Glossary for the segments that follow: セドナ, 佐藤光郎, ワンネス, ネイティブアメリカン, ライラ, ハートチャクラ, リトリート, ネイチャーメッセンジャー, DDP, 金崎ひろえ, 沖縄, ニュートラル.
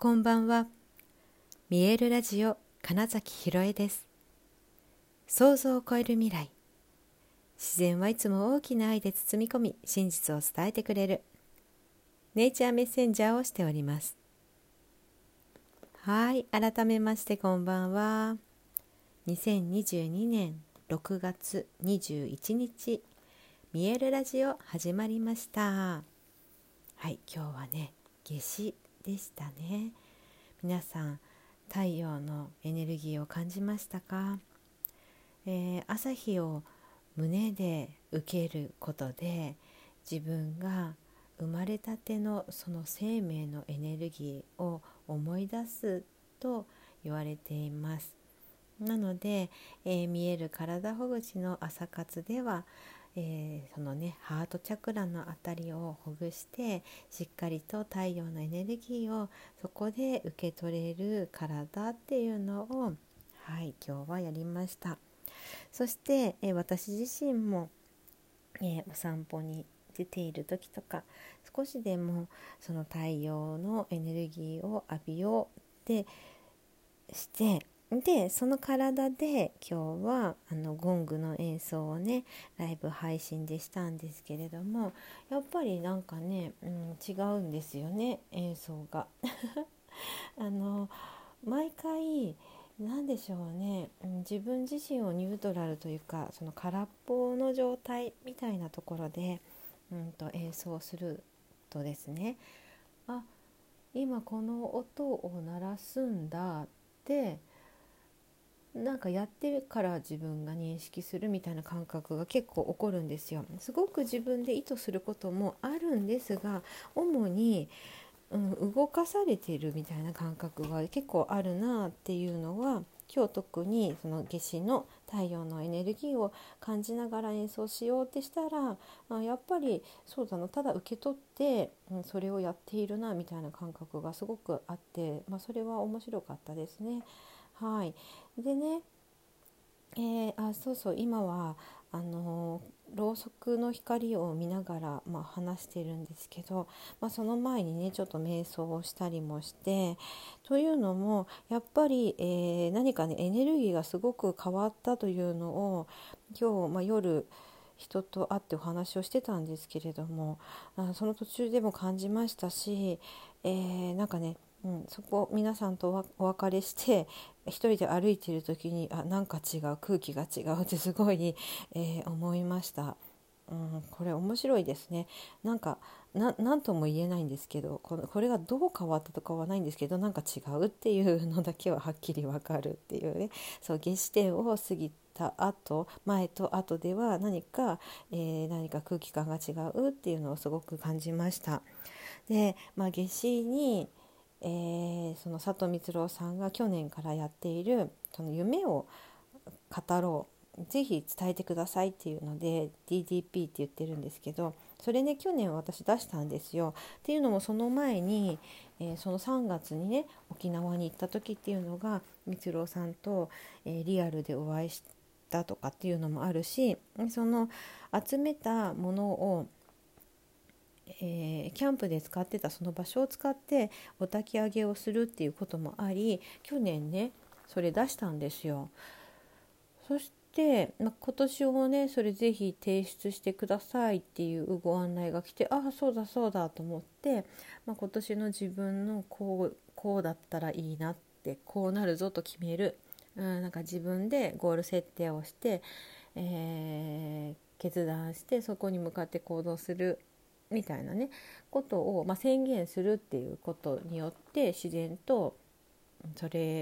こんばんは。見えるラジオ金崎ひろえです。想像を超える未来、自然はいつも大きな愛で包み込み、真実を伝えてくれるネイチャーメッセンジャーをしております。はい、改めましてこんばんは。2022年6月21日見えるラジオ始まりました。はい、今日はね、夏至でしたね。皆さん、太陽のエネルギーを感じましたか？朝日を胸で受けることで、自分が生まれたてのその生命のエネルギーを思い出すと言われています。なので、見える体ほぐしの朝活では、そのね、ハートチャクラのあたりをほぐして、しっかりと太陽のエネルギーをそこで受け取れる体っていうのを、はい、今日はやりました。そして、私自身も、お散歩に出ている時とか、少しでもその太陽のエネルギーを浴びようってして、でその体で今日はゴングの演奏をね、ライブ配信でしたんですけれども、やっぱりなんかね、違うんですよね、演奏が毎回なんでしょうね、自分自身をニュートラルというか、その空っぽの状態みたいなところで、演奏するとですね、あ、今この音を鳴らすんだって、なんかやってるから自分が認識するみたいな感覚が結構起こるんですよ。すごく自分で意図することもあるんですが、主に、動かされているみたいな感覚が結構あるなっていうのは、今日特にその夏至の太陽のエネルギーを感じながら演奏しようってしたら、やっぱりそうだな、ただ受け取って、それをやっているなみたいな感覚がすごくあって、それは面白かったですね。はい、でね、そうそう、今はろうそくの光を見ながら、話してるんですけど、その前にね、ちょっと瞑想をしたりもして、というのもやっぱり、何かね、エネルギーがすごく変わったというのを今日、夜人と会ってお話をしてたんですけれども、その途中でも感じましたし、なんかね、そこ皆さんとお別れして一人で歩いている時に、なんか違う、空気が違うってすごい、思いました。これ面白いですね。なんかなんとも言えないんですけど、これがどう変わったとかはないんですけど、なんか違うっていうのだけははっきり分かるっていうね。そう、夏至点を過ぎた後、前と後では何か空気感が違うっていうのをすごく感じました。で、夏至にその佐藤光郎さんが去年からやっている、その夢を語ろう、ぜひ伝えてくださいっていうので DDP って言ってるんですけど、それね、去年私出したんですよ。っていうのも、その前に、その3月にね、沖縄に行った時っていうのが、光郎さんと、リアルでお会いしたとかっていうのもあるし、その集めたものをキャンプで使ってたその場所を使ってお焚き上げをするっていうこともあり、去年ね、それ出したんですよ。そして、今年もね、それぜひ提出してくださいっていうご案内が来て、あ、そうだそうだと思って、今年の自分のこうだったらいいなって、こうなるぞと決める、なんか自分でゴール設定をして、決断して、そこに向かって行動するみたいなね、ことを、宣言するっていうことによって、自然と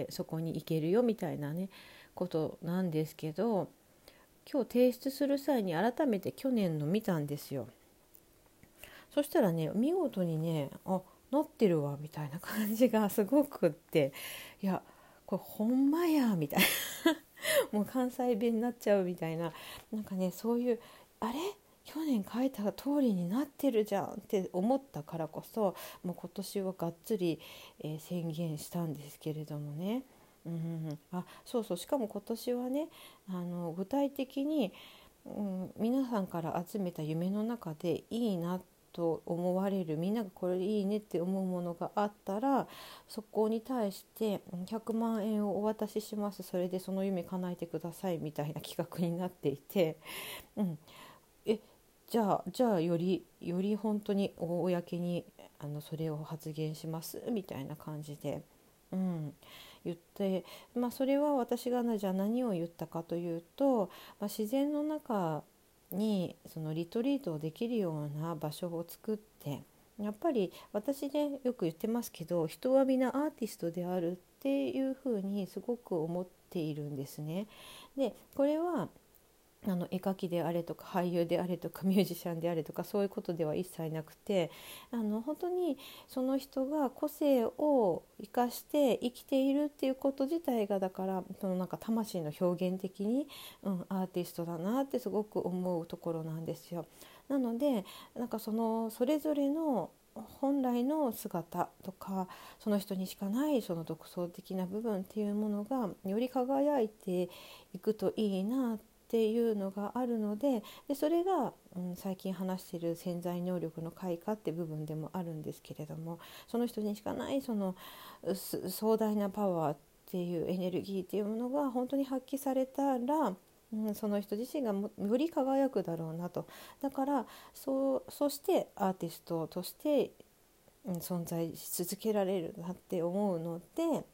そこに行けるよみたいなね、ことなんですけど、今日提出する際に改めて去年の見たんですよ。そしたらね、見事にね、あ、なってるわみたいな感じがすごくって、いや、これほんまやみたいなもう関西弁になっちゃうみたいな、なんかね、そういう、あれ、去年書いた通りになってるじゃんって思ったからこそ、今年はがっつり、宣言したんですけれどもね、そうそう、しかも今年はね、具体的に、皆さんから集めた夢の中でいいなと思われる、みんながこれいいねって思うものがあったら、そこに対して100万円をお渡しします、それでその夢叶えてくださいみたいな企画になっていて、じゃあより本当に公にそれを発言しますみたいな感じで、言って、それは私がじゃあ何を言ったかというと、自然の中にそのリトリートをできるような場所を作って、やっぱり私ねよく言ってますけど、人はみんなアーティストであるっていうふうにすごく思っているんですね。でこれは絵描きであれとか俳優であれとかミュージシャンであれとかそういうことでは一切なくて、本当にその人が個性を生かして生きているっていうこと自体が、だからその魂の表現的に、アーティストだなってすごく思うところなんですよ。なのでそれぞれの本来の姿とか、その人にしかないその独創的な部分っていうものがより輝いていくといいなっていうのがあるの でそれが、最近話している潜在能力の開花って部分でもあるんですけれども、その人にしかないその壮大なパワーっていうエネルギーっていうものが本当に発揮されたら、その人自身がより輝くだろうなと。だからそしてアーティストとして、存在し続けられるなって思うので、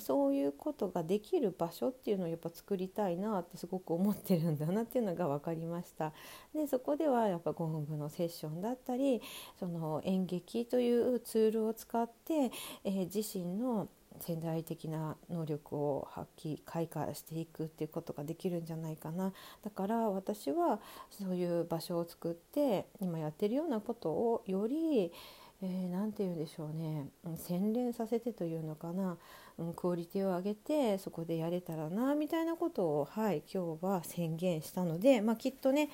そういうことができる場所っていうのをやっぱ作りたいなってすごく思ってるんだなっていうのが分かりました。でそこではやっぱゴングのセッションだったり、その演劇というツールを使って、自身の潜在的な能力を発揮開花していくっていうことができるんじゃないかな。だから私はそういう場所を作って、今やってるようなことをよりなんて言うんでしょうね、洗練させてというのかな、クオリティを上げてそこでやれたらなみたいなことを、今日は宣言したので、きっとね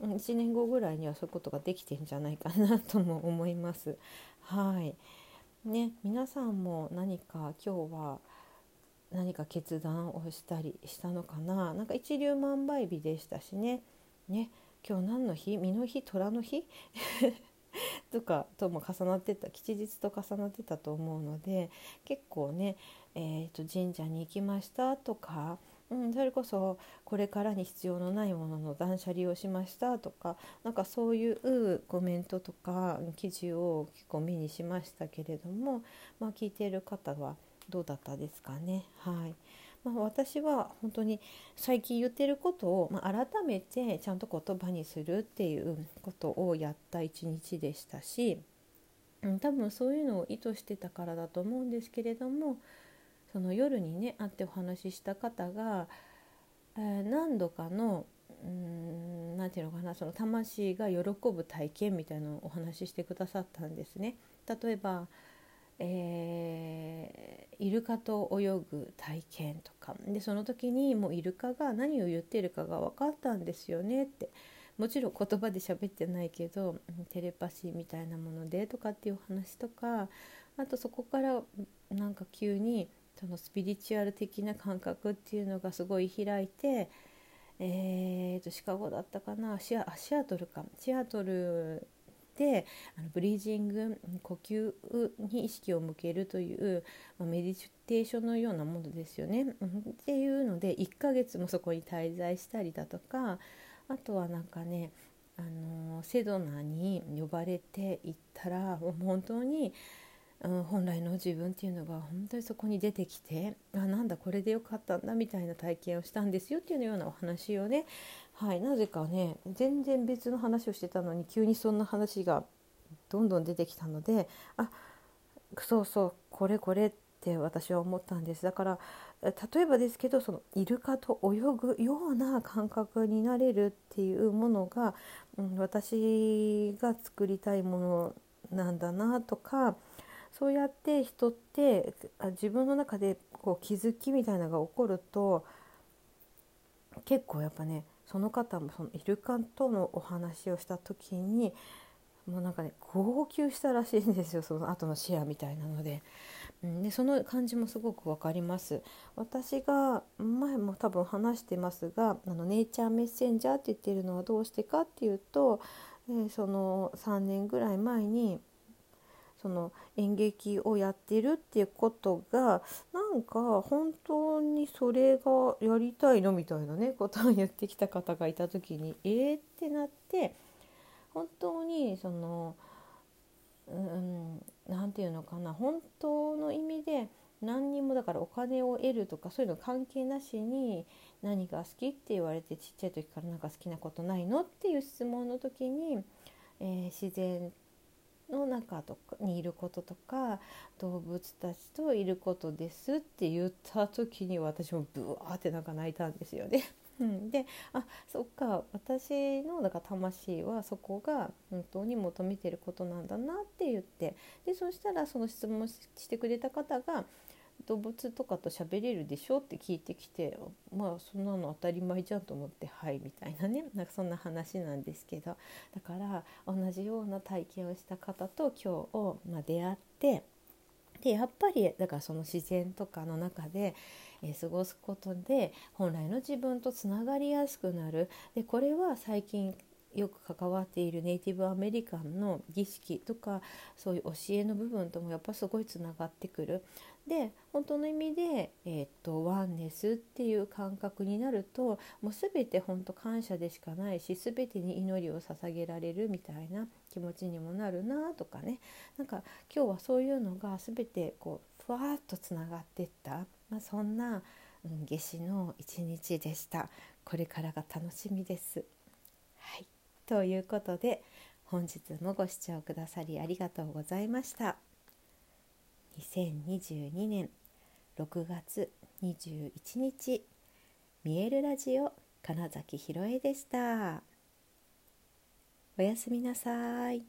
1年後ぐらいにはそういうことができてんじゃないかなとも思います。皆さんも今日は何か決断をしたりしたのかな。一粒万倍日でしたしね今日何の日、身の日、虎の日とかとも重なってた、吉日と重なってたと思うので、結構ね、神社に行きましたとか、それこそこれからに必要のないものの断捨離をしましたとか、そういうコメントとか記事を結構目にしましたけれども、聞いている方はどうだったですかね。私は本当に最近言ってることを、改めてちゃんと言葉にするっていうことをやった一日でしたし、多分そういうのを意図してたからだと思うんですけれども、その夜にね会ってお話しした方が、何度かのなんていうのかな、その魂が喜ぶ体験みたいなのをお話ししてくださったんですね。例えばイルカと泳ぐ体験とかで、その時にもうイルカが何を言ってるかが分かったんですよねって、もちろん言葉で喋ってないけどテレパシーみたいなものでとかっていう話とか、あとそこから急にそのスピリチュアル的な感覚っていうのがすごい開いて、シカゴだったかな、シアトルでブリージング、呼吸に意識を向けるという、メディテーションのようなものですよねっていうので、1ヶ月もそこに滞在したりだとか、あとはセドナに呼ばれて行ったら、本当に本来の自分っていうのが本当にそこに出てきて、なんだこれでよかったんだみたいな体験をしたんですよっていうようなお話をね、なぜかね全然別の話をしてたのに急にそんな話がどんどん出てきたので、そうこれって私は思ったんです。だから例えばですけど、そのイルカと泳ぐような感覚になれるっていうものが、私が作りたいものなんだなとか、そうやって人って自分の中で気づきみたいなのが起こると、結構やっぱねその方もそのイルカとのお話をした時にもう号泣したらしいんですよ、その後のシェアみたいなので、でその感じもすごくわかります。私が前も多分話してますが、ネイチャーメッセンジャーって言ってるのはどうしてかっていうと、でその3年ぐらい前にその演劇をやってるっていうことがなんか本当にそれがやりたいのみたいなねことを言ってきた方がいた時にってなって、本当にそのなんていうのかな、本当の意味で何にもだからお金を得るとかそういうの関係なしに何が好きって言われて、ちっちゃい時からなんか好きなことないのっていう質問の時に、自然の中とかにいることとか動物たちといることですって言った時に私もブワーってなんか泣いたんですよねで、あ、そっか、私のだから魂はそこが本当に求めてることなんだなって言って、でそしたらその質問してくれた方が動物とかと喋れるでしょって聞いてきて、まあそんなの当たり前じゃんと思って、はいみたいなね、なんかそんな話なんですけど、だから同じような体験をした方と今日を、出会って、でやっぱりだからその自然とかの中で、過ごすことで本来の自分とつながりやすくなる。でこれは最近よく関わっているネイティブアメリカンの儀式とかそういう教えの部分ともやっぱすごいつながってくる。で本当の意味で、ワンネスっていう感覚になると、もう全て本当感謝でしかないし、全てに祈りを捧げられるみたいな気持ちにもなるなとかね、なんか今日はそういうのが全てこうふわーっとつながっていった、そんな夏至の一日でした。これからが楽しみです。はい、ということで本日もご視聴くださりありがとうございました。2022年6月21日見えるラジオ金崎ひろえでした。おやすみなさい。